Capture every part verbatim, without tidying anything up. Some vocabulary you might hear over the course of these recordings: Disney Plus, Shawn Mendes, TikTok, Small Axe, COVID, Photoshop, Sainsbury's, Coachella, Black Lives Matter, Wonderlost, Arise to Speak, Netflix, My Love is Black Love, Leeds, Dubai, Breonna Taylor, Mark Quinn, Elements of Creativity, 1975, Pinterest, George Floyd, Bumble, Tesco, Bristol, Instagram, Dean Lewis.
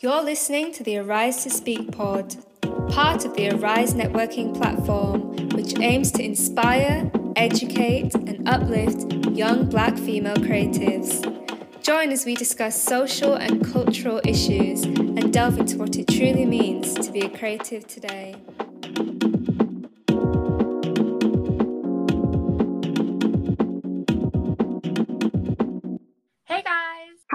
You're listening to the Arise to Speak pod, part of the Arise networking platform, which aims to inspire, educate and uplift young black female creatives. Join as we discuss social and cultural issues and delve into what it truly means to be a creative today.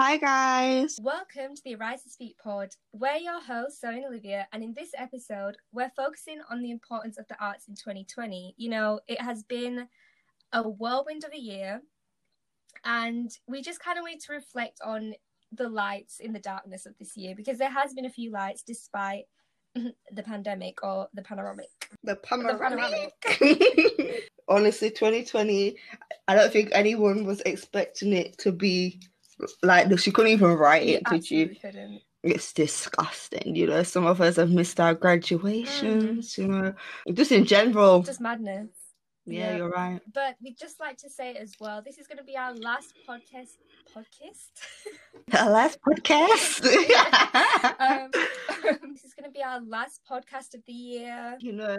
Hi guys! Welcome to the Arise to Speak pod. We're your hosts, Zoe and Olivia, and in this episode, we're focusing on the importance of the arts in twenty twenty. You know, it has been a whirlwind of a year, and we just kind of need to reflect on the lights in the darkness of this year, because there has been a few lights despite the pandemic or the panoramic. The panoramic. The panoramic. Honestly, twenty twenty, I don't think anyone was expecting it to be... Like, she couldn't even write it, you did you? Couldn't. It's disgusting, you know. Some of us have missed our graduations, mm. you know. Just in general. Just madness. Yeah, yeah, you're right. But we'd just like to say as well, this is going to be our last podcast. Podcast? Our last podcast? um, um, this is going to be our last podcast of the year. You know,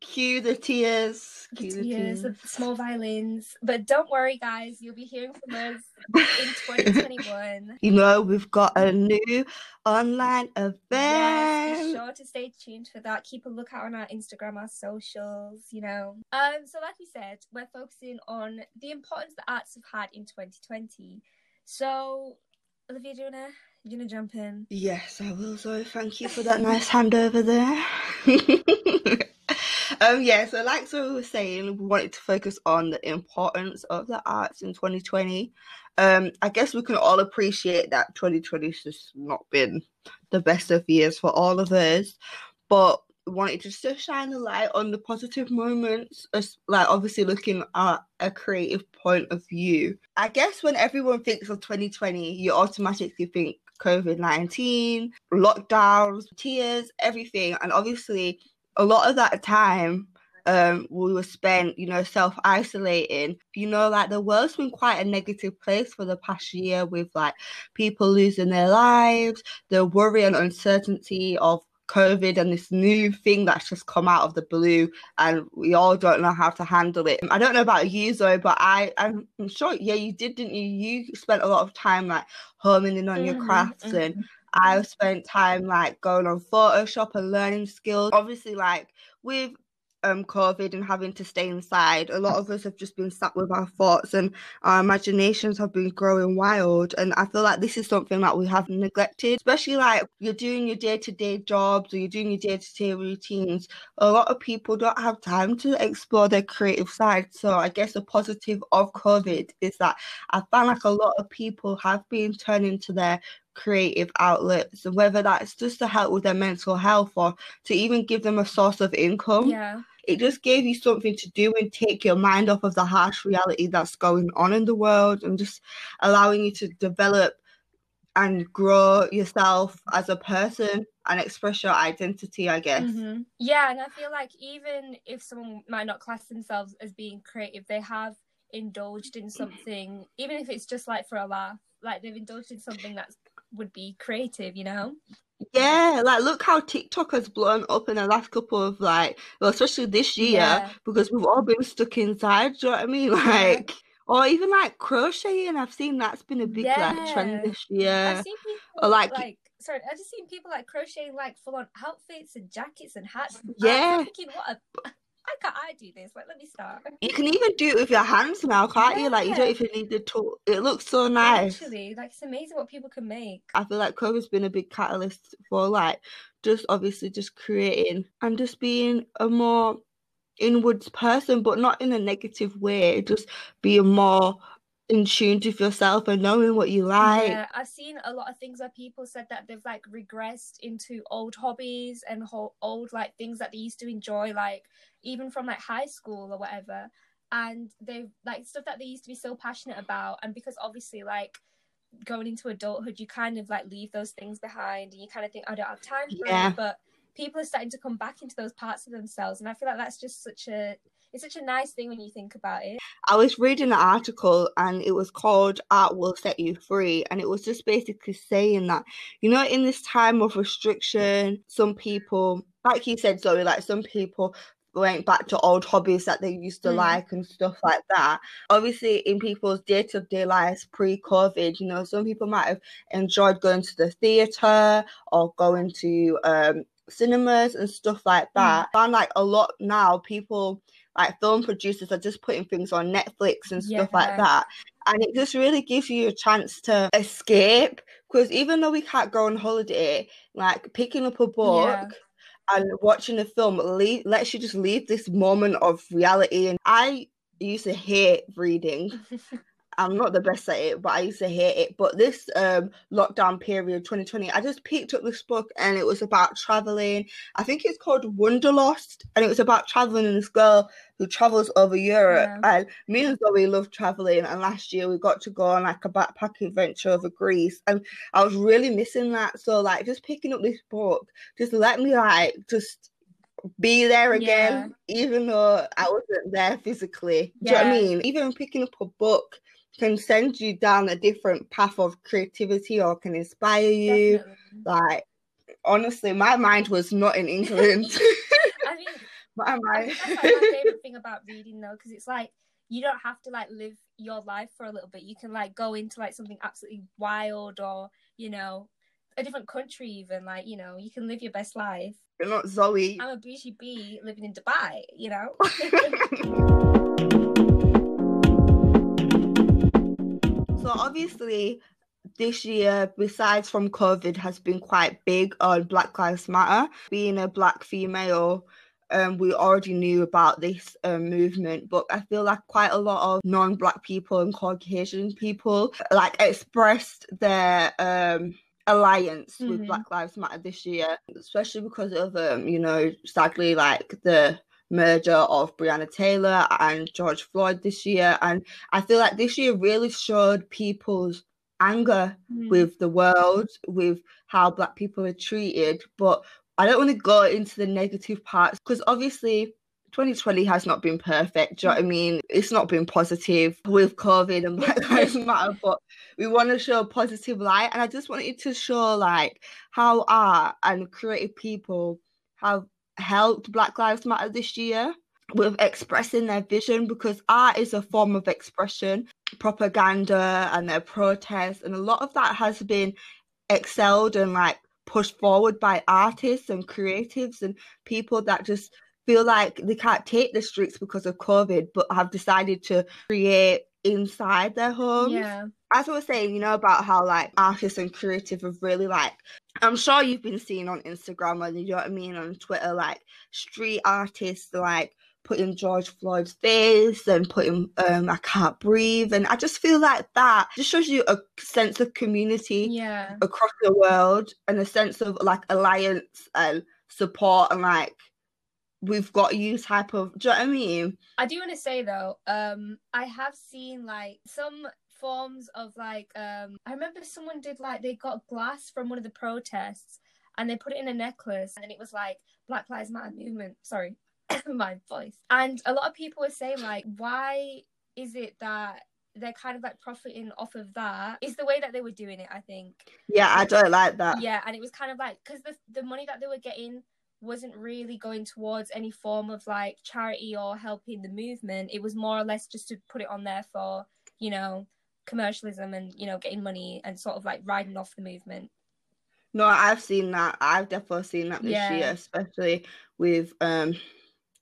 cue the tears. Cue the, the tears, the small violins. But don't worry, guys. You'll be hearing from us in twenty twenty-one. You know, we've got a new online event. Yes, be sure to stay tuned for that. Keep a lookout on our Instagram, our socials, you know. Um, so like we said, we're focusing on the importance the arts have had in twenty twenty. So, Olivia, do you want to wanna jump in? Yes, I will, Zoe. Thank you for that nice handover there. um, yeah, so like Zoe was saying, we wanted to focus on the importance of the arts in twenty twenty. Um, I guess we can all appreciate that twenty twenty's just not been the best of years for all of us, but we wanted to still shine a light on the positive moments, like obviously looking at a creative point of view. I guess when everyone thinks of twenty twenty, you automatically think covid nineteen, lockdowns, tears, everything. And obviously a lot of that time um we were spent, you know, self-isolating. You know, like the world's been quite a negative place for the past year, with like people losing their lives, the worry and uncertainty of COVID and this new thing that's just come out of the blue, and we all don't know how to handle it. I don't know about you, Zoe, but I, I'm sure, yeah, you did, didn't you? You spent a lot of time like homing in on mm-hmm. your crafts, and mm-hmm. I spent time like going on Photoshop and learning skills. Obviously, like with um COVID and having to stay inside, a lot of us have just been sat with our thoughts, and our imaginations have been growing wild. And I feel like this is something that we have neglected, especially like you're doing your day-to-day jobs or you're doing your day-to-day routines. A lot of people don't have time to explore their creative side. So I guess the positive of COVID is that I found like a lot of people have been turning to their creative outlets, and whether that's just to help with their mental health or to even give them a source of income. Yeah, it just gave you something to do and take your mind off of the harsh reality that's going on in the world, and just allowing you to develop and grow yourself as a person and express your identity, I guess. Mm-hmm. Yeah, and I feel like even if someone might not class themselves as being creative, they have indulged in something, even if it's just like for a laugh, like they've indulged in something that's would be creative, you know. Yeah, like look how TikTok has blown up in the last couple of like, well, especially this year, yeah. because we've all been stuck inside. Do you know what I mean? Like, or even like crocheting. I've seen that's been a big yeah. like trend this year. I've seen people or, like, like sorry, I've just seen people like crocheting like full on outfits and jackets and hats. Yeah, I'm thinking, what a. Why can't I do this? Like, let me start. You can even do it with your hands now, can't yeah. you? Like, you don't even need the tool. It looks so nice. Actually, like, it's amazing what people can make. I feel like COVID's been a big catalyst for, like, just obviously just creating and just being a more inwards person, but not in a negative way. Just being more in tune with yourself and knowing what you like. Yeah, I've seen a lot of things where people said that they've, like, regressed into old hobbies and ho- old, like, things that they used to enjoy, like, even from like high school or whatever, and they like stuff that they used to be so passionate about. And because obviously like going into adulthood, you kind of like leave those things behind and you kind of think, I don't have time for yeah. it. But people are starting to come back into those parts of themselves, and I feel like that's just such a it's such a nice thing when you think about it. I was reading an article and it was called Art Will Set You Free, and it was just basically saying that, you know, in this time of restriction, some people, like you said, Zoe, like some people went back to old hobbies that they used to mm. like and stuff like that. Obviously, in people's day-to-day lives pre-COVID, you know, some people might have enjoyed going to the theatre or going to um, cinemas and stuff like that. Mm. I found like a lot now, people, like film producers, are just putting things on Netflix and stuff yeah. like that. And it just really gives you a chance to escape, because even though we can't go on holiday, like picking up a book... Yeah. And watching a film le- lets you just leave this moment of reality. And I used to hate reading. I'm not the best at it, but I used to hate it. But this um, lockdown period, twenty twenty, I just picked up this book and it was about traveling. I think it's called Wonderlost. And it was about traveling and this girl who travels over Europe. Yeah. And me and Zoe love traveling. And last year we got to go on like a backpacking adventure over Greece. And I was really missing that. So like just picking up this book, just let me like just be there again, yeah. even though I wasn't there physically. Yeah. Do you know what I mean? Even picking up a book can send you down a different path of creativity or can inspire you. Definitely. Like, honestly, my mind was not in England. I mean, my mind. I mean, that's like my favourite thing about reading, though, because it's like, you don't have to, like, live your life for a little bit. You can, like, go into, like, something absolutely wild or, you know, a different country even. Like, you know, you can live your best life. You're not Zoe. I'm a bougie bee living in Dubai, you know? So obviously this year, besides from COVID, has been quite big on Black Lives Matter. Being a black female, um, we already knew about this um, movement, but I feel like quite a lot of non-black people and Caucasian people like expressed their um, alliance mm-hmm. with Black Lives Matter this year, especially because of, um, you know, sadly like the murder of Breonna Taylor and George Floyd this year. And I feel like this year really showed people's anger mm. with the world, with how black people are treated. But I don't want to go into the negative parts, because obviously twenty twenty has not been perfect. Do you know what I mean? It's not been positive with COVID and Black Lives Matter, but we want to show a positive light. And I just wanted to show like how art and creative people have helped Black Lives Matter this year with expressing their vision, because art is a form of expression, propaganda and their protests, and a lot of that has been excelled and like pushed forward by artists and creatives and people that just feel like they can't take the streets because of COVID but have decided to create inside their homes. Yeah. As I was saying, you know, about how like artists and creative have really like, I'm sure you've been seeing on Instagram, and you know what I mean, on Twitter, like street artists like putting George Floyd's face and putting um I Can't Breathe, and I just feel like that just shows you a sense of community yeah. across the world, and a sense of like alliance and support and like we've got you type of, do you know what I mean? I do want to say though, um I have seen like some forms of like um I remember someone did like they got glass from one of the protests and they put it in a necklace, and then it was like Black Lives Matter movement, sorry my voice, and a lot of people were saying like, why is it that they're kind of like profiting off of that? It's the way that they were doing it, I think. Yeah, I don't like that. Yeah, and it was kind of like, because the, the money that they were getting wasn't really going towards any form of like charity or helping the movement. It was more or less just to put it on there for, you know, commercialism and, you know, getting money and sort of like riding off the movement. No, I've seen that. I've definitely seen that this yeah. year, especially with um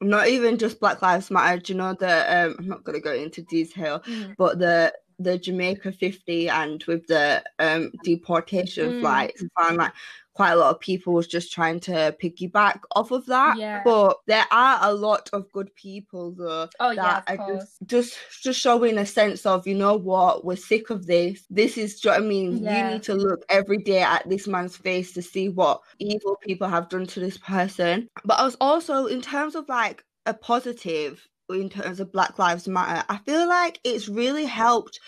not even just Black Lives Matter. Do you know the um I'm not going to go into detail mm. but the the Jamaica fifty and with the um deportation mm. flights, I found like quite a lot of people was just trying to piggyback off of that. Yeah. But there are a lot of good people though oh, that yeah, are just, just just showing a sense of, you know what, we're sick of this. This is, do you know what I mean? Yeah. You need to look every day at this man's face to see what evil people have done to this person. But I was also, in terms of like a positive, in terms of Black Lives Matter, I feel like it's really helped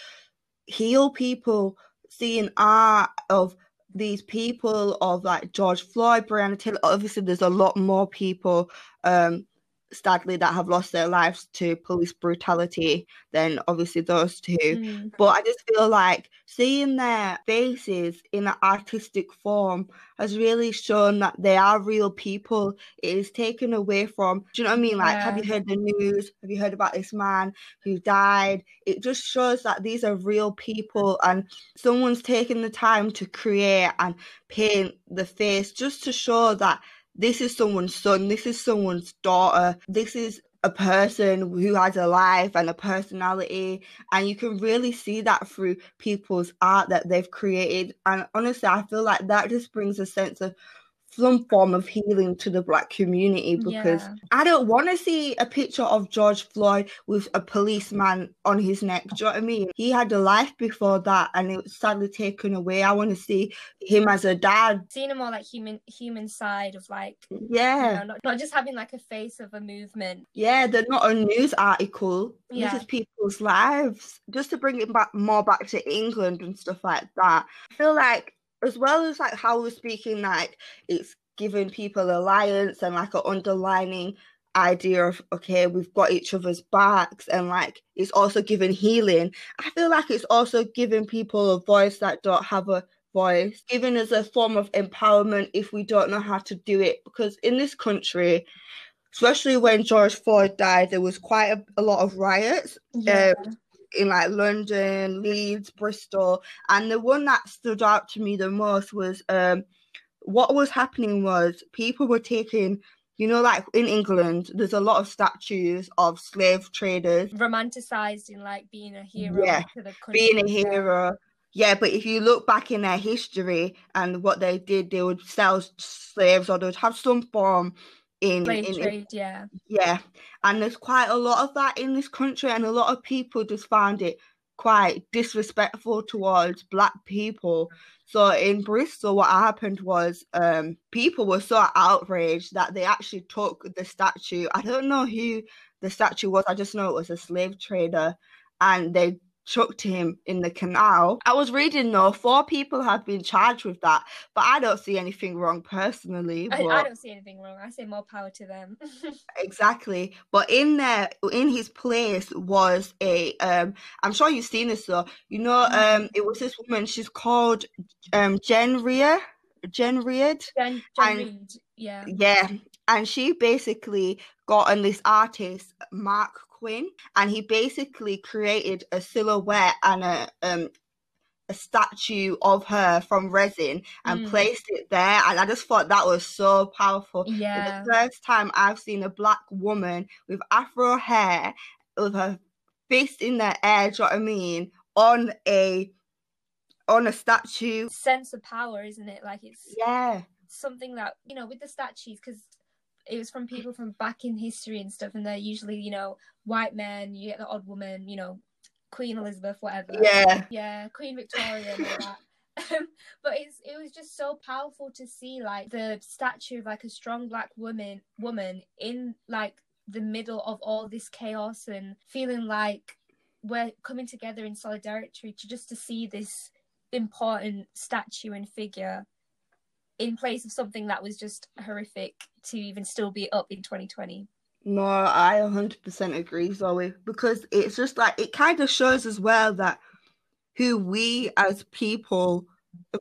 heal people, seeing art of these people, of like George Floyd, Breonna Taylor. Obviously there's a lot more people um sadly that have lost their lives to police brutality than obviously those two. Mm. But I just feel like seeing their faces in an artistic form has really shown that they are real people. It is taken away from, do you know what I mean? Like, yeah. Have you heard the news? Have you heard about this man who died? It just shows that these are real people and someone's taken the time to create and paint the face just to show that this is someone's son, this is someone's daughter, this is a person who has a life and a personality, and you can really see that through people's art that they've created. And honestly, I feel like that just brings a sense of some form of healing to the Black community, because yeah. I don't want to see a picture of George Floyd with a policeman on his neck. Do you know what I mean? He had a life before that and it was sadly taken away. I want to see him as a dad. Seeing a more like human human side of like, yeah, you know, not, not just having like a face of a movement. Yeah, they're not a news article. Yeah. This is people's lives. Just to bring it back more back to England and stuff like that. I feel like as well as like how we're speaking, like it's giving people alliance and like an underlining idea of, okay, we've got each other's backs, and like it's also giving healing. I feel like it's also giving people a voice that don't have a voice, giving us a form of empowerment if we don't know how to do it. Because in this country, especially when George Floyd died, there was quite a, a lot of riots. Yeah. Um, in like London, Leeds, Bristol, and the one that stood out to me the most was um what was happening was people were taking, you know, like in England there's a lot of statues of slave traders romanticized in like being a hero, yeah, to the country, being a hero. Yeah, but if you look back in their history and what they did, they would sell slaves or they would have some form In, in, in trade, yeah. Yeah. And there's quite a lot of that in this country, and a lot of people just found it quite disrespectful towards Black people. So in Bristol, what happened was um, people were so outraged that they actually took the statue. I don't know who the statue was. I just know it was a slave trader, and they chucked him in the canal. I was reading though, four people have been charged with that, but I don't see anything wrong personally. But... I, I don't see anything wrong. I say more power to them. Exactly. But in there, in his place was a, um, I'm sure you've seen this though, you know, um, it was this woman, she's called um, Jen Reid. Jen Reid. Jen, Jen Reid, yeah. Yeah. And she basically got on this artist, Mark Quinn, and he basically created a silhouette and a um a statue of her from resin and mm. placed it there, and I just thought that was so powerful. Yeah, the first time I've seen a Black woman with afro hair with her fist in the air, do you know what I mean, on a on a statue. Sense of power, isn't it? Like it's yeah something that, you know, with the statues, because it was from people from back in history and stuff, and they're usually, you know, white men, you get the odd woman, you know, Queen Elizabeth, whatever. Yeah. Yeah, Queen Victoria and all that. Um, but it's, it was just so powerful to see, like, the statue of, like, a strong Black woman, woman in, like, the middle of all this chaos and feeling like we're coming together in solidarity to just to see this important statue and figure in place of something that was just horrific to even still be up in twenty twenty. No, I one hundred percent agree, Zoe, because it's just like, it kind of shows as well that who we as people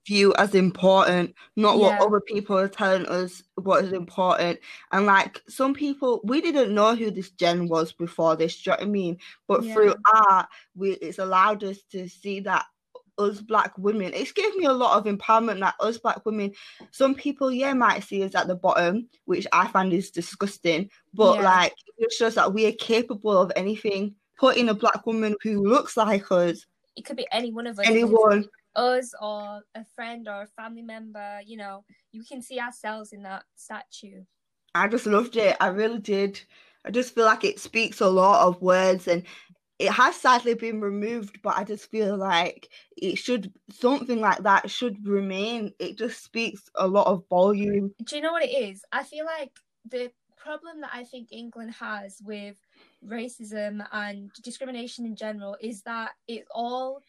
view as important, not yeah. what other people are telling us what is important. And like some people, we didn't know who this Jen was before this, do you know what I mean? But yeah. through art, we, it's allowed us to see that us Black women, it's gave me a lot of empowerment that us Black women, some people yeah might see us at the bottom, which I find is disgusting, but yeah. like it shows that we are capable of anything. Putting a Black woman who looks like us, it could be any one of us, anyone, us or a friend or a family member, you know, you can see ourselves in that statue. I just loved it. I really did. I just feel like it speaks a lot of words, and it has sadly been removed, but I just feel like it should, something like that should remain. It just speaks a lot of volume. Do you know what it is? I feel like the problem that I think England has with racism and discrimination in general is that it's all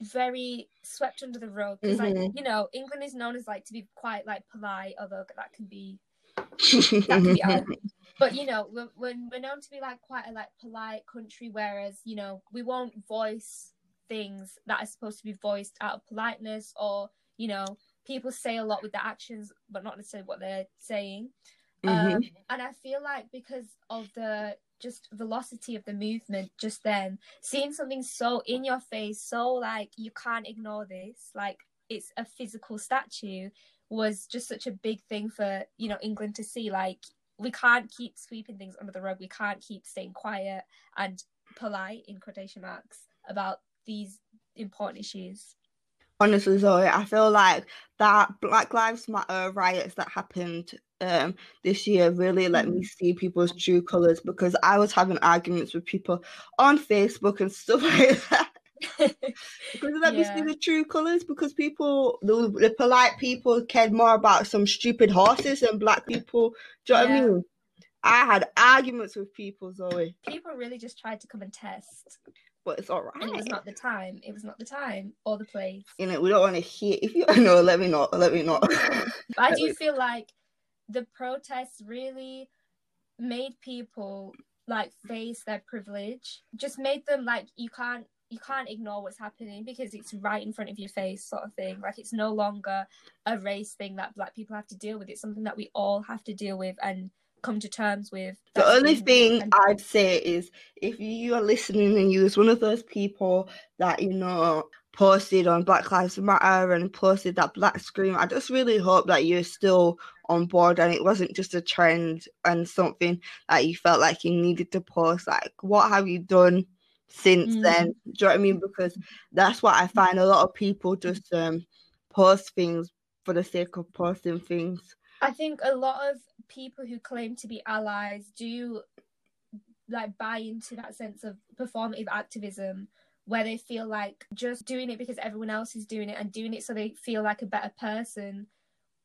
very swept under the rug. Because, mm-hmm. like, you know, England is known as, like, to be quite, like, polite, although that can be... that can be But, you know, we're, we're known to be like quite a like polite country, whereas, you know, we won't voice things that are supposed to be voiced out of politeness, or, you know, people say a lot with their actions, but not necessarily what they're saying. Mm-hmm. Um, and I feel like because of the just velocity of the movement just then, seeing something so in your face, so like you can't ignore this, like it's a physical statue, was just such a big thing for, you know, England to see. Like, we can't keep sweeping things under the rug. We can't keep staying quiet and polite, in quotation marks, about these important issues. Honestly, Zoe, I feel like that Black Lives Matter riots that happened um, this year really let me see people's true colours, because I was having arguments with people on Facebook and stuff like that. Because it let yeah. me see the true colours, because people, the, the polite people cared more about some stupid horses than black people. Do you know yeah. what I mean? I had arguments with people, Zoe. People really just tried to come and test. But it's all right. And it was not the time. It was not the time or the place. You know, we don't want to hear. If you no, let me not. Let me not. But I do feel like the protests really made people like face their privilege. Just made them like, you can't, you can't ignore what's happening because it's right in front of your face, sort of thing. Like, it's no longer a race thing that black people have to deal with. It's something that we all have to deal with and come to terms with. The only thing and- I'd say is, if you are listening and you was one of those people that, you know, posted on Black Lives Matter and posted that black scream, I just really hope that you're still on board and it wasn't just a trend and something that you felt like you needed to post. Like, what have you done since mm. then? Do you know what I mean? Because that's what I find, a lot of people just um post things for the sake of posting things. I think a lot of people who claim to be allies do like buy into that sense of performative activism, where they feel like just doing it because everyone else is doing it, and doing it so they feel like a better person,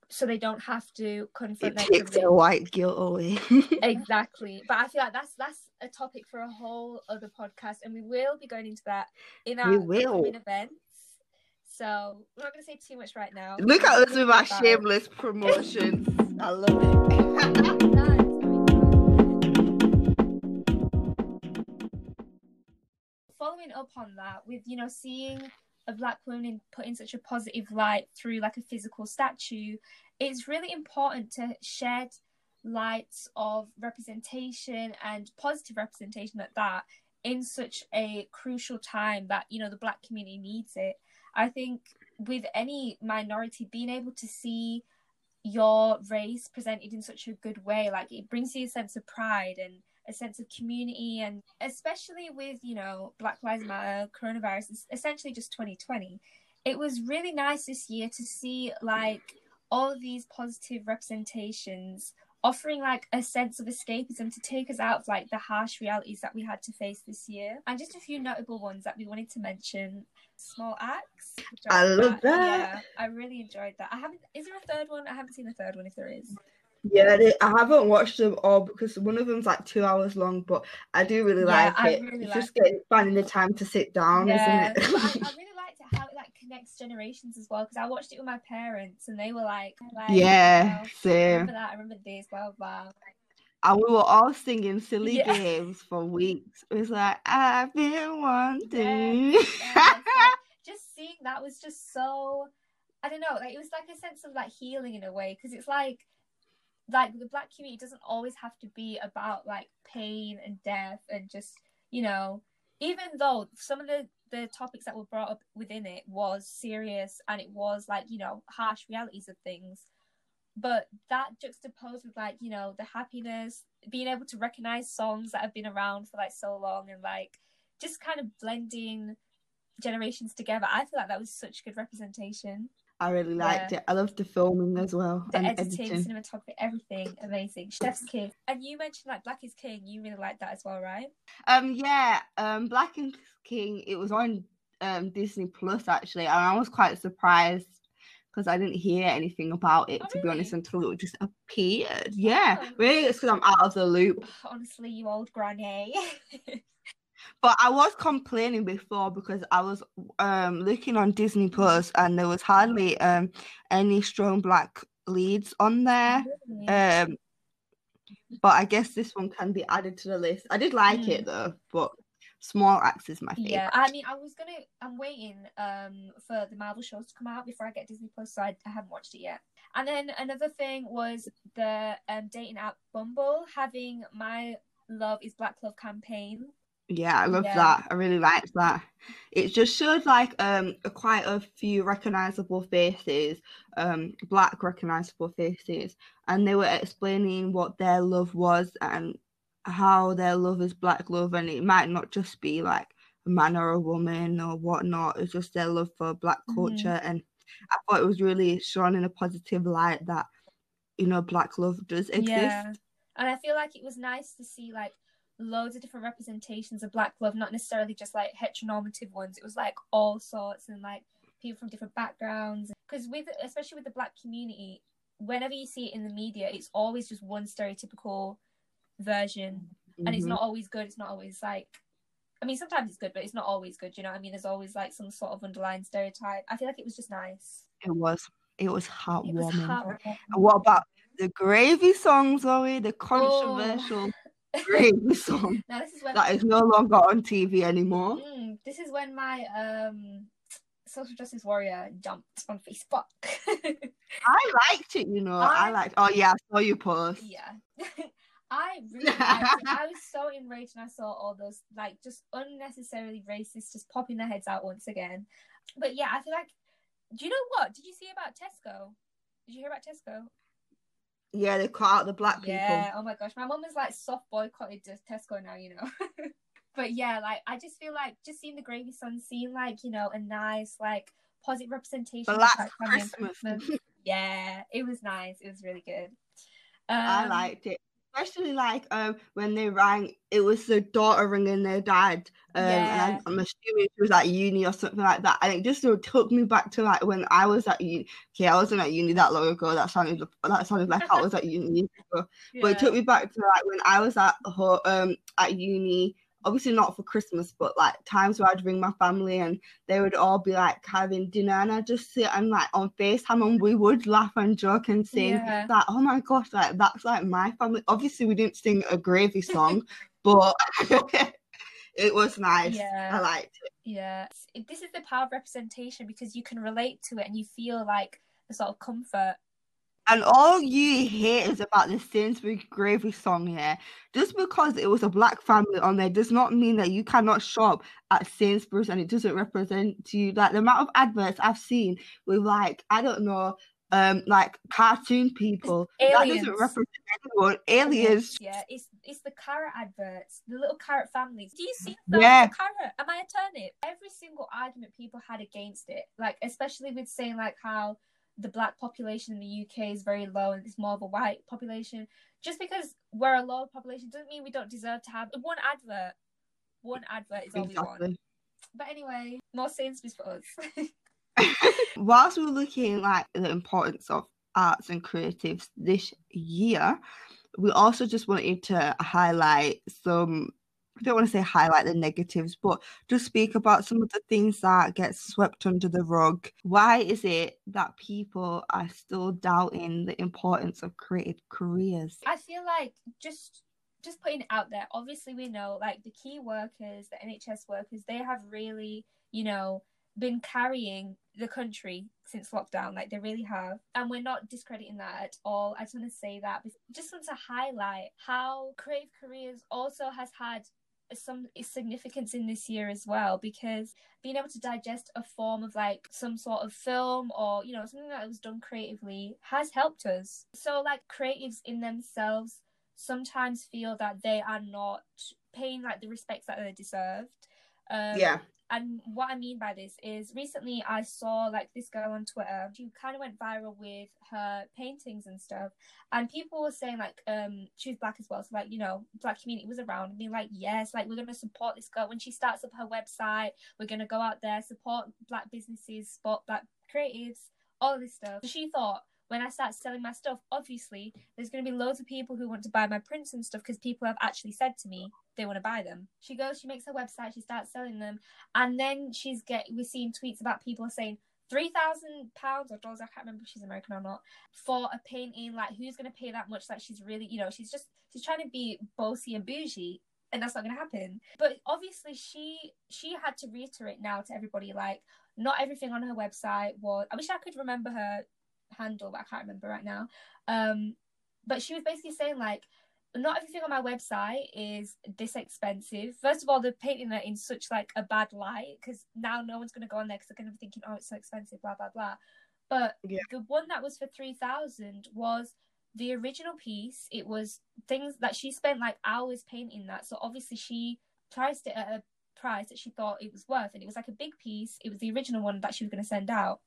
so they don't have to confront it, takes their white guilt away. Exactly. But I feel like that's that's a topic for a whole other podcast, and we will be going into that in our upcoming events. So we're not going to say too much right now. Look at us with our shameless promotions. I love it. Following up on that, with, you know, seeing a black woman put in such a positive light through like a physical statue, it's really important to shed lights of representation, and positive representation at that, in such a crucial time that, you know, the black community needs it. I think with any minority, being able to see your race presented in such a good way, like, it brings you a sense of pride and a sense of community. And especially with, you know, Black Lives Matter, coronavirus, it's essentially just twenty twenty. It was really nice this year to see like all of these positive representations offering like a sense of escapism to take us out of like the harsh realities that we had to face this year. And just a few notable ones that we wanted to mention: Small Axe. I love that. that. Yeah, I really enjoyed that. I haven't. Is there a third one? I haven't seen the third one. If there is. Yeah, they, I haven't watched them all because one of them's like two hours long, but I do really yeah, like I it. Really it's like just it. Getting, finding the time to sit down, yeah. isn't it? I, I really liked it, how it like connects generations as well, because I watched it with my parents and they were like, like yeah, you know, I remember that, I remember this, blah, blah, blah. And we were all singing silly yeah. games for weeks. It was like, I've been wanting. Yeah, yeah, like, just seeing that was just so, I don't know, like it was like a sense of like healing in a way, because it's like, like the black community doesn't always have to be about like pain and death and just, you know, even though some of the, the topics that were brought up within it was serious and it was like, you know, harsh realities of things. But that juxtaposed with like, you know, the happiness, being able to recognize songs that have been around for like so long, and like just kind of blending generations together. I feel like that was such good representation. I really liked yeah. it. I loved the filming as well. The and editing, editing, cinematography, everything amazing. Chef's kiss. And you mentioned like Black is King. You really liked that as well, right? Um, yeah. Um, Black is King. It was on um Disney Plus actually, and I was quite surprised because I didn't hear anything about it, oh, to really? be honest, until it just appeared. Yeah, oh. really, it's because I'm out of the loop. Honestly, you old granny. But I was complaining before because I was um, looking on Disney Plus and there was hardly um, any strong black leads on there. Really? Um, But I guess this one can be added to the list. I did like mm. it though, but Small Axe is my favourite. Yeah, I mean, I was gonna. I'm waiting um for the Marvel shows to come out before I get Disney Plus, so I, I haven't watched it yet. And then another thing was the um, dating app Bumble having My Love is Black Love campaign. Yeah, I love yeah. that. I really liked that. It just showed like um quite a few recognisable faces, um black recognisable faces, and they were explaining what their love was and how their love is black love, and it might not just be like a man or a woman or whatnot. It's just their love for black culture, mm. and I thought it was really shown in a positive light that, you know, black love does exist. Yeah. And I feel like it was nice to see like loads of different representations of black love, not necessarily just like heteronormative ones. It was like all sorts, and like people from different backgrounds, because with especially with the black community, whenever you see it in the media, it's always just one stereotypical version, mm-hmm. and it's not always good. It's not always like, I mean, sometimes it's good, but it's not always good, you know what I mean? There's always like some sort of underlying stereotype. I feel like it was just nice. It was it was heartwarming. It was heartwarming. And what about the gravy songs, Zoe? The controversial oh. gravy song. Now, this is when that is no longer on T V anymore. Mm, this is when my um social justice warrior jumped on Facebook. I liked it, you know. I, I liked. Oh yeah, I saw you post. Yeah. I really liked it. I was so enraged when I saw all those like just unnecessarily racist just popping their heads out once again. But yeah, I feel like, do you know what? Did you see about Tesco? Did you hear about Tesco? Yeah, they cut out the black people. Yeah, oh my gosh. My mum was like soft boycotted Tesco now, you know. But yeah, like I just feel like just seeing the gravy sun, seeing like, you know, a nice like positive representation. Black Christmas. Christmas. Yeah, it was nice. It was really good. Um, I liked it. Especially like um when they rang, it was the daughter ringing their dad, um, yeah. and I'm, I'm assuming it was like uni or something like that. And it just sort of took me back to like when I was at uni. Okay, I wasn't at uni that long ago. That sounded that sounded like I was at uni, ago. Yeah. But it took me back to like when I was at um at uni. Obviously not for Christmas, but like times where I'd ring my family and they would all be like having dinner, and I'd just sit and like on FaceTime, and we would laugh and joke and sing yeah. like, oh my gosh, like that's like my family. Obviously we didn't sing a gravy song, but it was nice. Yeah. I liked it. Yeah. This is the power of representation, because you can relate to it and you feel like a sort of comfort. And all you haters about the Sainsbury's gravy song, yeah, just because it was a black family on there does not mean that you cannot shop at Sainsbury's and it doesn't represent you. Like the amount of adverts I've seen with like, I don't know, um, like cartoon people. That doesn't represent anyone. Aliens. Yeah, it's it's the carrot adverts, the little carrot families. Do you see the yeah. carrot? Am I a turnip? Every single argument people had against it, like especially with saying like how the black population in the U K is very low and it's more of a white population. Just because we're a low population doesn't mean we don't deserve to have one advert. One advert is all we want. But anyway, more Sainsbury's for us. Whilst we're looking at the importance of arts and creatives this year, we also just wanted to highlight some, I don't want to say highlight the negatives, but just speak about some of the things that get swept under the rug. Why is it that people are still doubting the importance of creative careers? I feel like just just putting it out there, obviously we know like the key workers, the N H S workers, they have really, you know, been carrying the country since lockdown. Like they really have, and we're not discrediting that at all. I just want to say that, just want to highlight how creative careers also has had some significance in this year as well, because being able to digest a form of like some sort of film or, you know, something that was done creatively has helped us. So like creatives in themselves sometimes feel that they are not paying like the respect that they deserved. Um, yeah. And what I mean by this is recently I saw like this girl on Twitter. She kind of went viral with her paintings and stuff. And people were saying like, um, she was black as well. So like, you know, black community was around and being like, yes, like we're going to support this girl. When she starts up her website, we're going to go out there, support black businesses, support black creatives, all this stuff. So she thought, when I start selling my stuff, obviously there's going to be loads of people who want to buy my prints and stuff, because people have actually said to me they want to buy them. She goes, she makes her website, she starts selling them, and then she's get we're seeing tweets about people saying three thousand pounds or dollars, I can't remember if she's American or not, for a painting. Like, who's going to pay that much? Like, she's really, you know, she's just, she's trying to be bossy and bougie, and that's not going to happen. But obviously she she had to reiterate now to everybody, like, not everything on her website was, I wish I could remember her handle, but I can't remember right now. Um, but she was basically saying, like, not everything on my website is this expensive. First of all, they're painting it in such, like, a bad light, because now no one's going to go on there because they're going to be thinking, oh, it's so expensive, blah, blah, blah. But yeah. The one that was for three thousand was the original piece. It was things that she spent, like, hours painting that. So obviously she priced it at a price that she thought it was worth. And it was, like, a big piece. It was the original one that she was going to send out.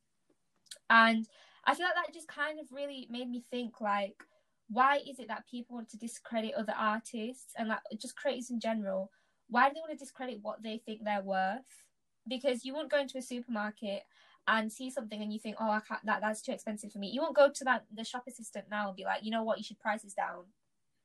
And I feel like that just kind of really made me think, like, why is it that people want to discredit other artists and, like, just creators in general? Why do they want to discredit what they think they're worth? Because you won't go into a supermarket and see something and you think, oh, I can't, that, that's too expensive for me. You won't go to that the shop assistant now and be like, you know what, you should price this down.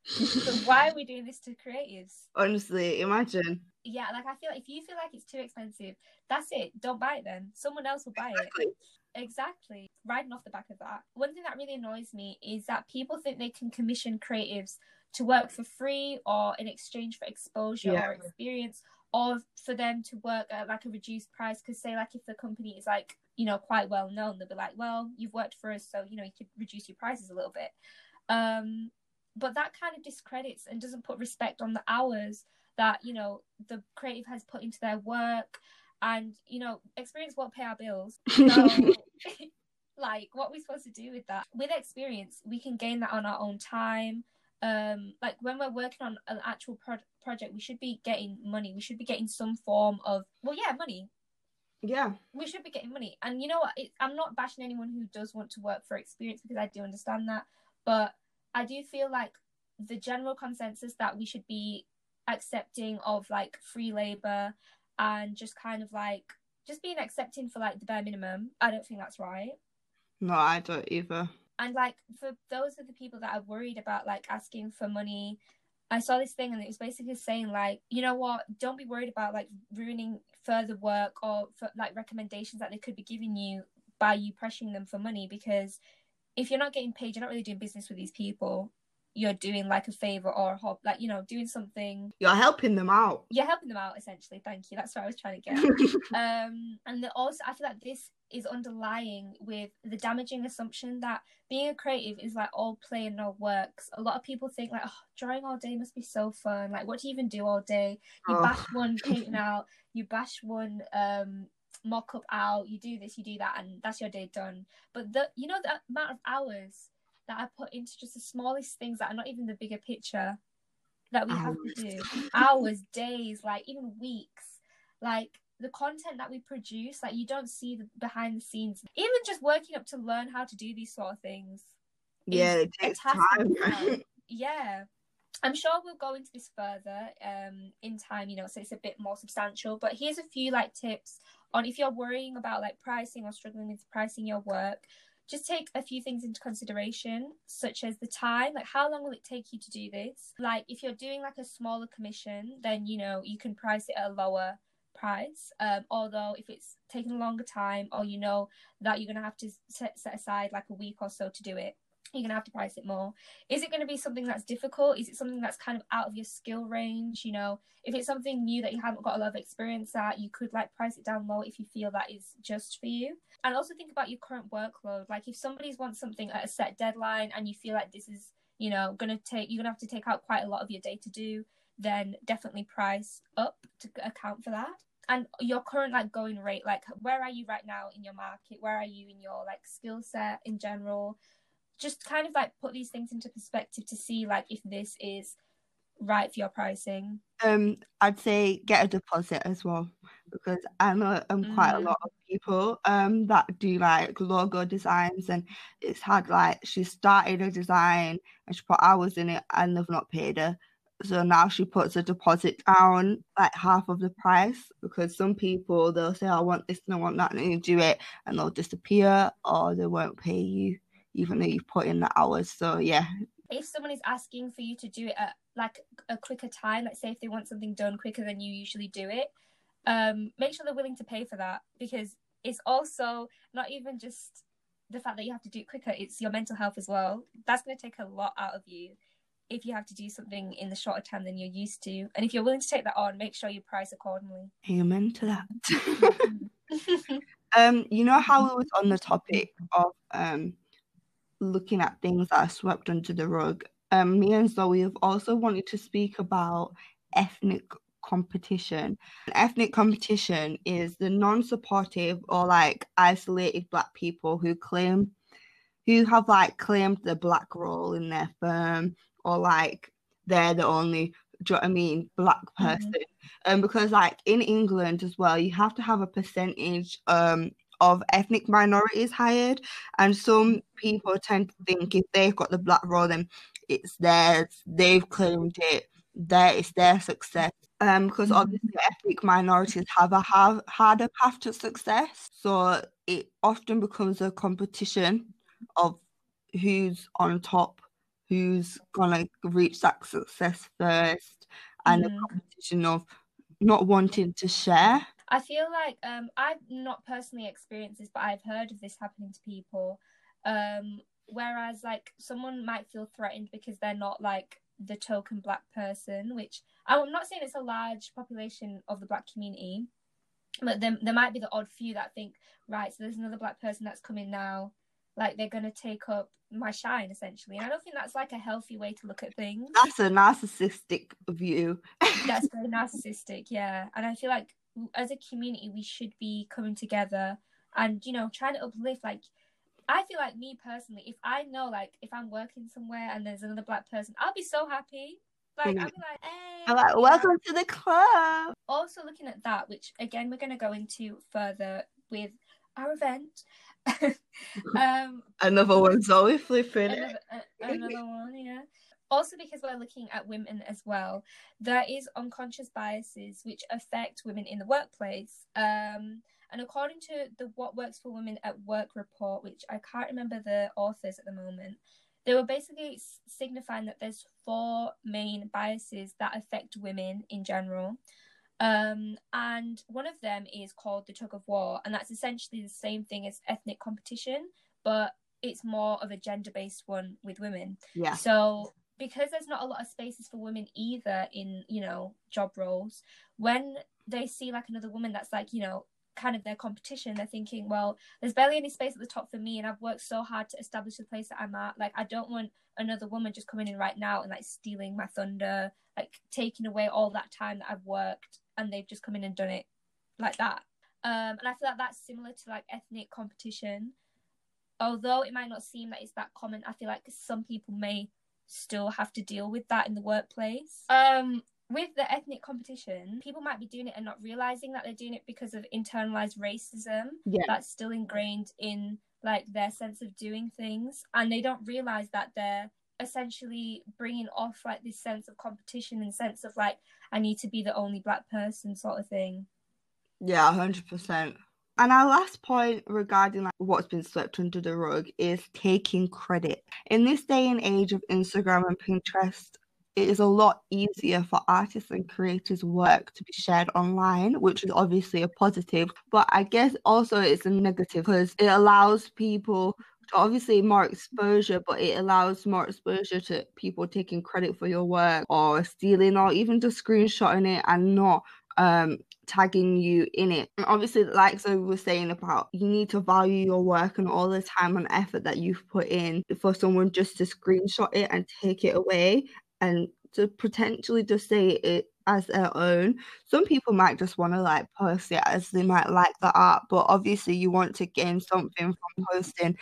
So why are we doing this to creatives? Honestly, imagine. Yeah, like, I feel like if you feel like it's too expensive, that's it. Don't buy it then. Someone else will buy exactly. it. Exactly. Riding off the back of that, one thing that really annoys me is that people think they can commission creatives to work for free or in exchange for exposure yeah. or experience, or for them to work at, like, a reduced price. Because, say, like, if the company is, like, you know, quite well known, they'll be like, well, you've worked for us, so, you know, you could reduce your prices a little bit. Um, but that kind of discredits and doesn't put respect on the hours that, you know, the creative has put into their work. And, you know, experience won't pay our bills. So, like, what are we supposed to do with that? With experience, we can gain that on our own time. Um, like, when we're working on an actual pro- project, we should be getting money. We should be getting some form of, well, yeah, money. Yeah. We should be getting money. And, you know what? It, I'm not bashing anyone who does want to work for experience, because I do understand that. But I do feel like the general consensus that we should be accepting of, like, free labour and just kind of, like, just being accepting for, like, the bare minimum, I don't think that's right. No, I don't either. And, like, for those of the people that are worried about, like, asking for money, I saw this thing and it was basically saying, like, you know what, don't be worried about, like, ruining further work or, for, like, recommendations that they could be giving you by you pressuring them for money, because if you're not getting paid, you're not really doing business with these people. You're doing, like, a favour or a hob, like, you know, doing something. You're helping them out. You're helping them out, essentially. Thank you. That's what I was trying to get. um, and also, I feel like this is underlying with the damaging assumption that being a creative is, like, all play and no works. A lot of people think, like, oh, drawing all day must be so fun. Like, what do you even do all day? You oh. bash one painting out. You bash one um, mock-up out. You do this, you do that, and that's your day done. But, the you know, the amount of hours that I put into just the smallest things that are not even the bigger picture that we hours. have to do. Hours, days, like, even weeks. Like, the content that we produce, like, you don't see the behind the scenes. Even just working up to learn how to do these sort of things. Yeah, it takes time. Right? Yeah. I'm sure we'll go into this further um, in time, you know, so it's a bit more substantial. But here's a few, like, tips on if you're worrying about, like, pricing or struggling with pricing your work. Just take a few things into consideration, such as the time, like, how long will it take you to do this? Like, if you're doing, like, a smaller commission, then, you know, you can price it at a lower price. Um, although if it's taking a longer time, or you know that you're going to have to set, set aside, like, a week or so to do it, you're going to have to price it more. Is it going to be something that's difficult? Is it something that's kind of out of your skill range? You know, if it's something new that you haven't got a lot of experience at, you could, like, price it down low if you feel that is just for you. And also think about your current workload. Like, if somebody wants something at a set deadline and you feel like this is, you know, going to take, you're going to have to take out quite a lot of your day to do, then definitely price up to account for that. And your current, like, going rate, like, where are you right now in your market? Where are you in your, like, skill set in general? Just kind of, like, put these things into perspective to see, like, if this is right for your pricing. Um, I'd say get a deposit as well, because I know um, quite mm. a lot of people um that do, like, logo designs, and it's had, like, she started a design and she put hours in it and they've not paid her. So now she puts a deposit down, like, half of the price, because some people, they'll say, I want this and I want that, and you do it and they'll disappear, or they won't pay you, even though you've put in the hours. So, yeah. If someone is asking for you to do it at, like, a quicker time, let's say if they want something done quicker than you usually do it, um, make sure they're willing to pay for that, because it's also not even just the fact that you have to do it quicker, it's your mental health as well. That's going to take a lot out of you if you have to do something in the shorter time than you're used to. And if you're willing to take that on, make sure you price accordingly. Amen to that. Um, you know how it was on the topic of um, looking at things that are swept under the rug? Um, me and Zoe have also wanted to speak about ethnic competition. Ethnic competition is the non-supportive or like isolated Black people who claim, who have like claimed the Black role in their firm, or like they're the only, do you know what I mean, Black person. Mm-hmm. Um, because like in England as well, you have to have a percentage um of ethnic minorities hired, and some people tend to think if they've got the Black role, then it's theirs, they've claimed it, there it's their success. Um, because obviously ethnic minorities have a have harder path to success, so it often becomes a competition of who's on top, who's gonna reach that success first, and mm. a competition of not wanting to share. I feel like um, I've not personally experienced this, but I've heard of this happening to people. Um, whereas like someone might feel threatened because they're not like the token Black person, which I'm not saying it's a large population of the Black community, but there, there might be the odd few that think, right, so there's another Black person that's coming now, like they're going to take up my shine, essentially. And I don't think that's like a healthy way to look at things. That's a narcissistic view. That's very narcissistic, yeah. And I feel like as a community, we should be coming together and, you know, trying to uplift. Like, I feel like me personally, if I know, like, if I'm working somewhere and there's another Black person, I'll be so happy. Like, I'll be like, hey. I'm like, welcome to the club. Also looking at that, which, again, we're going to go into further with our event. um, another one, Zoe flipping another, uh, another one, yeah. Also because we're looking at women as well, there is unconscious biases which affect women in the workplace. Um, and according to the What Works for Women at Work report, which I can't remember the authors at the moment, they were basically signifying that there's four main biases that affect women in general. Um, and one of them is called the tug of war, and that's essentially the same thing as ethnic competition, but it's more of a gender-based one with women. Yeah. So because there's not a lot of spaces for women either in, you know, job roles, when they see like another woman that's like, you know, kind of their competition, they're thinking, well, there's barely any space at the top for me, and I've worked so hard to establish the place that I'm at. Like, I don't want another woman just coming in right now and like stealing my thunder, like taking away all that time that I've worked, and they've just come in and done it like that. Um, and I feel like that's similar to like ethnic competition. Although it might not seem that it's that common, I feel like some people may still have to deal with that in the workplace. Um, with the ethnic competition, people might be doing it and not realising that they're doing it because of internalised racism yeah. that's still ingrained in like their sense of doing things, and they don't realise that they're essentially bringing off like this sense of competition and sense of like, I need to be the only Black person sort of thing. Yeah, one hundred percent. And our last point regarding like what's been swept under the rug is taking credit. In this day and age of Instagram and Pinterest, it is a lot easier for artists and creators' work to be shared online, which is obviously a positive. But I guess also it's a negative because it allows people to obviously more exposure, but it allows more exposure to people taking credit for your work or stealing or even just screenshotting it and not um tagging you in it. And obviously, like so we were saying about, you need to value your work and all the time and effort that you've put in for someone just to screenshot it and take it away and to potentially just say it as their own. Some people might just want to like post it as they might like the art, but obviously you want to gain something from posting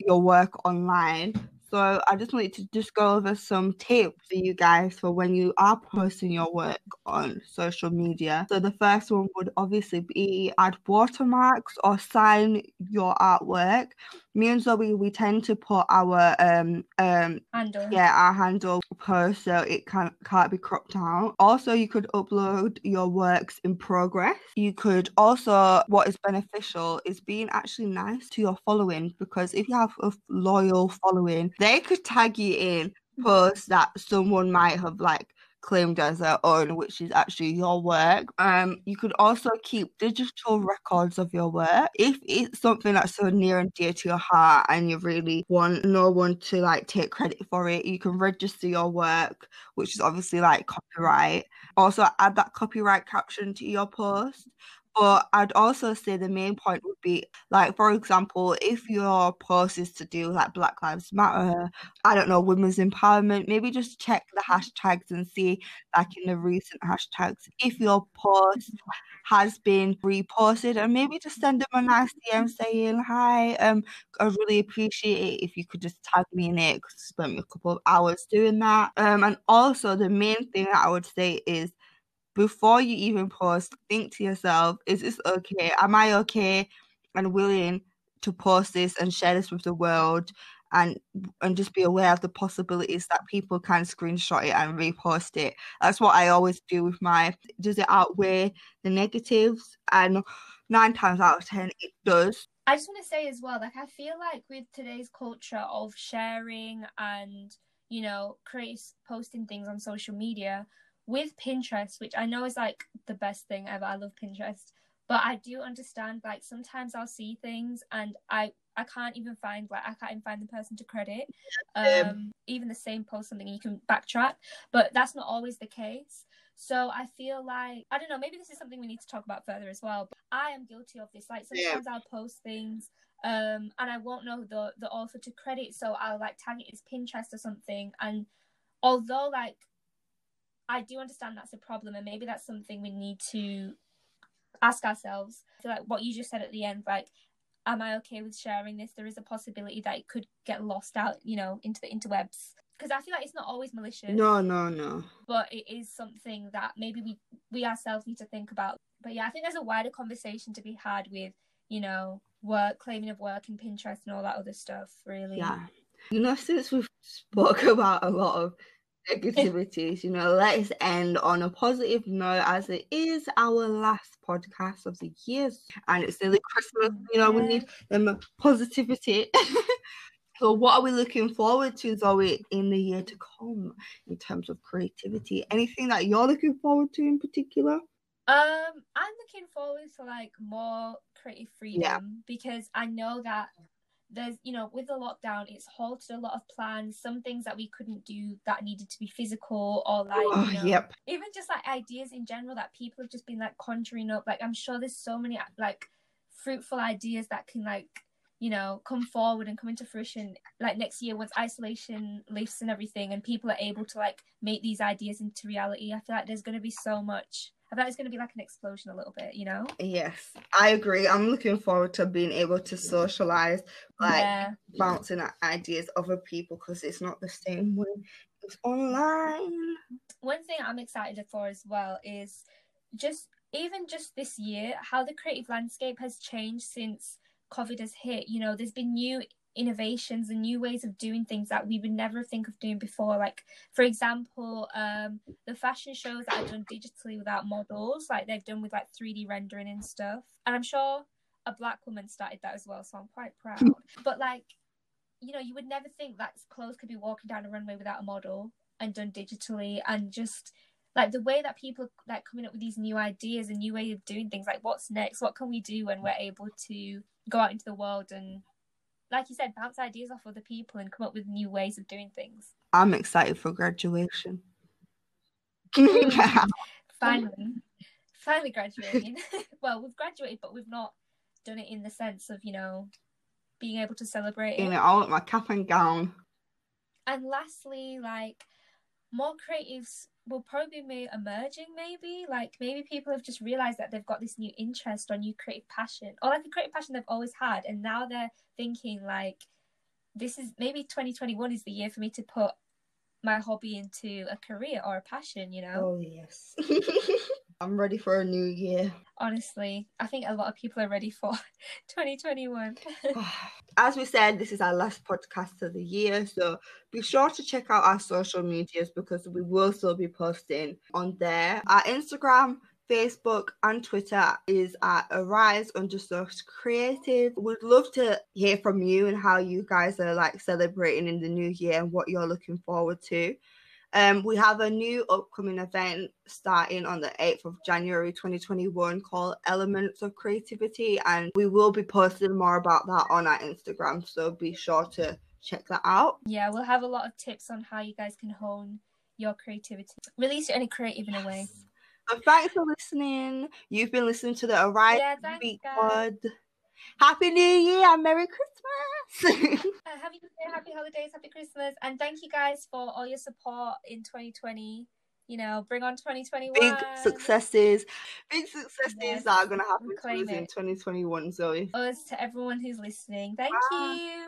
your work online. So I just wanted to just go over some tips for you guys for when you are posting your work on social media. So the first one would obviously be add watermarks or sign your artwork. Me and Zoe, we tend to put our um um handle. Yeah, our handle post so it can't can't be cropped out. Also, you could upload your works in progress. You could also, what is beneficial is being actually nice to your following, because if you have a loyal following, they could tag you in posts that someone might have like claimed as their own, which is actually your work. Um, you could also keep digital records of your work if it's something that's so near and dear to your heart and you really want no one to like take credit for it. You can register your work, which is obviously like copyright. Also add that copyright caption to your post. But I'd also say the main point would be, like, for example, if your post is to do, like, Black Lives Matter, I don't know, women's empowerment, maybe just check the hashtags and see, like, in the recent hashtags, if your post has been reposted, and maybe just send them a nice D M saying, hi, um, I really appreciate it if you could just tag me in it, because I spent a couple of hours doing that. Um, and also the main thing that I would say is, before you even post, think to yourself, is this okay? Am I okay and willing to post this and share this with the world? And and just be aware of the possibilities that people can screenshot it and repost it. That's what I always do with my, does it outweigh the negatives? And nine times out of ten, it does. I just want to say as well, like, I feel like with today's culture of sharing and, you know, create, posting things on social media, with Pinterest, which I know is like the best thing ever, I love Pinterest, but I do understand, like, sometimes I'll see things and I I can't even find like I can't even find the person to credit, um, um even the same post, something you can backtrack, but that's not always the case. So I feel like, I don't know, maybe this is something we need to talk about further as well, but I am guilty of this, like, sometimes yeah. I'll post things um and I won't know the the author to credit, so I'll like tag it as Pinterest or something, and although like I do understand that's a problem, and maybe that's something we need to ask ourselves. I feel like what you just said at the end, like, am I okay with sharing this? There is a possibility that it could get lost out, you know, into the interwebs. Because I feel like it's not always malicious. No, no, no. But it is something that maybe we, we ourselves need to think about. But yeah, I think there's a wider conversation to be had with, you know, work, claiming of work and Pinterest and all that other stuff, really. Yeah. You know, since we've spoke about a lot of negativities, you know, let's end on a positive note, as it is our last podcast of the year and it's nearly Christmas, you know, we need um, positivity. So what are we looking forward to, Zoe, in the year to come in terms of creativity? Anything that you're looking forward to in particular? um I'm looking forward to like more creative freedom, yeah. because I know that there's, you know, with the lockdown, it's halted a lot of plans, some things that we couldn't do that needed to be physical, or like, oh, you know, yep. even just like ideas in general that people have just been like conjuring up. Like, I'm sure there's so many like fruitful ideas that can like, you know, come forward and come into fruition like next year once isolation lifts and everything, and people are able to like make these ideas into reality. I feel like there's going to be so much. I thought it's going to be like an explosion a little bit, you know? Yes, I agree. I'm looking forward to being able to socialise, like yeah. bouncing at ideas of other people, because it's not the same when it's online. One thing I'm excited for as well is just, even just this year, how the creative landscape has changed since COVID has hit. You know, there's been new innovations and new ways of doing things that we would never think of doing before, like for example um the fashion shows that are done digitally without models, like they've done with like three D rendering and stuff, and I'm sure a black woman started that as well, so I'm quite proud. But like, you know, you would never think that clothes could be walking down a runway without a model and done digitally, and just like the way that people are like coming up with these new ideas and new ways of doing things, like what's next, what can we do when we're able to go out into the world and, like you said, bounce ideas off other people and come up with new ways of doing things. I'm excited for graduation. Finally. Finally graduating. Well, we've graduated, but we've not done it in the sense of, you know, being able to celebrate it. You know, I want my cap and gown. And lastly, like, more creatives will probably be emerging, maybe. Like, maybe people have just realised that they've got this new interest or new creative passion, or like a creative passion they've always had, and now they're thinking, like, this is, maybe twenty twenty-one is the year for me to put my hobby into a career or a passion, you know? Oh, yes. I'm ready for a new year. Honestly, I think a lot of people are ready for twenty twenty-one. As we said, this is our last podcast of the year, so be sure to check out our social medias, because we will still be posting on there. Our Instagram, Facebook and Twitter is at Arise underscore creative. We'd love to hear from you and how you guys are like celebrating in the new year and what you're looking forward to. Um, we have a new upcoming event starting on the eighth of January twenty twenty-one called Elements of Creativity, and we will be posting more about that on our Instagram, so be sure to check that out. Yeah, we'll have a lot of tips on how you guys can hone your creativity, release it in a creative yes. in a way. So thanks for listening. You've been listening to the Arise yeah, to Speak pod. Happy New Year and Merry Christmas. uh, happy New Year, happy holidays, happy Christmas, and thank you guys for all your support in twenty twenty. You know, bring on twenty twenty-one. Big successes, big successes yes. that are going to happen to us in twenty twenty-one, Zoe. Us to everyone who's listening. Thank Bye. you.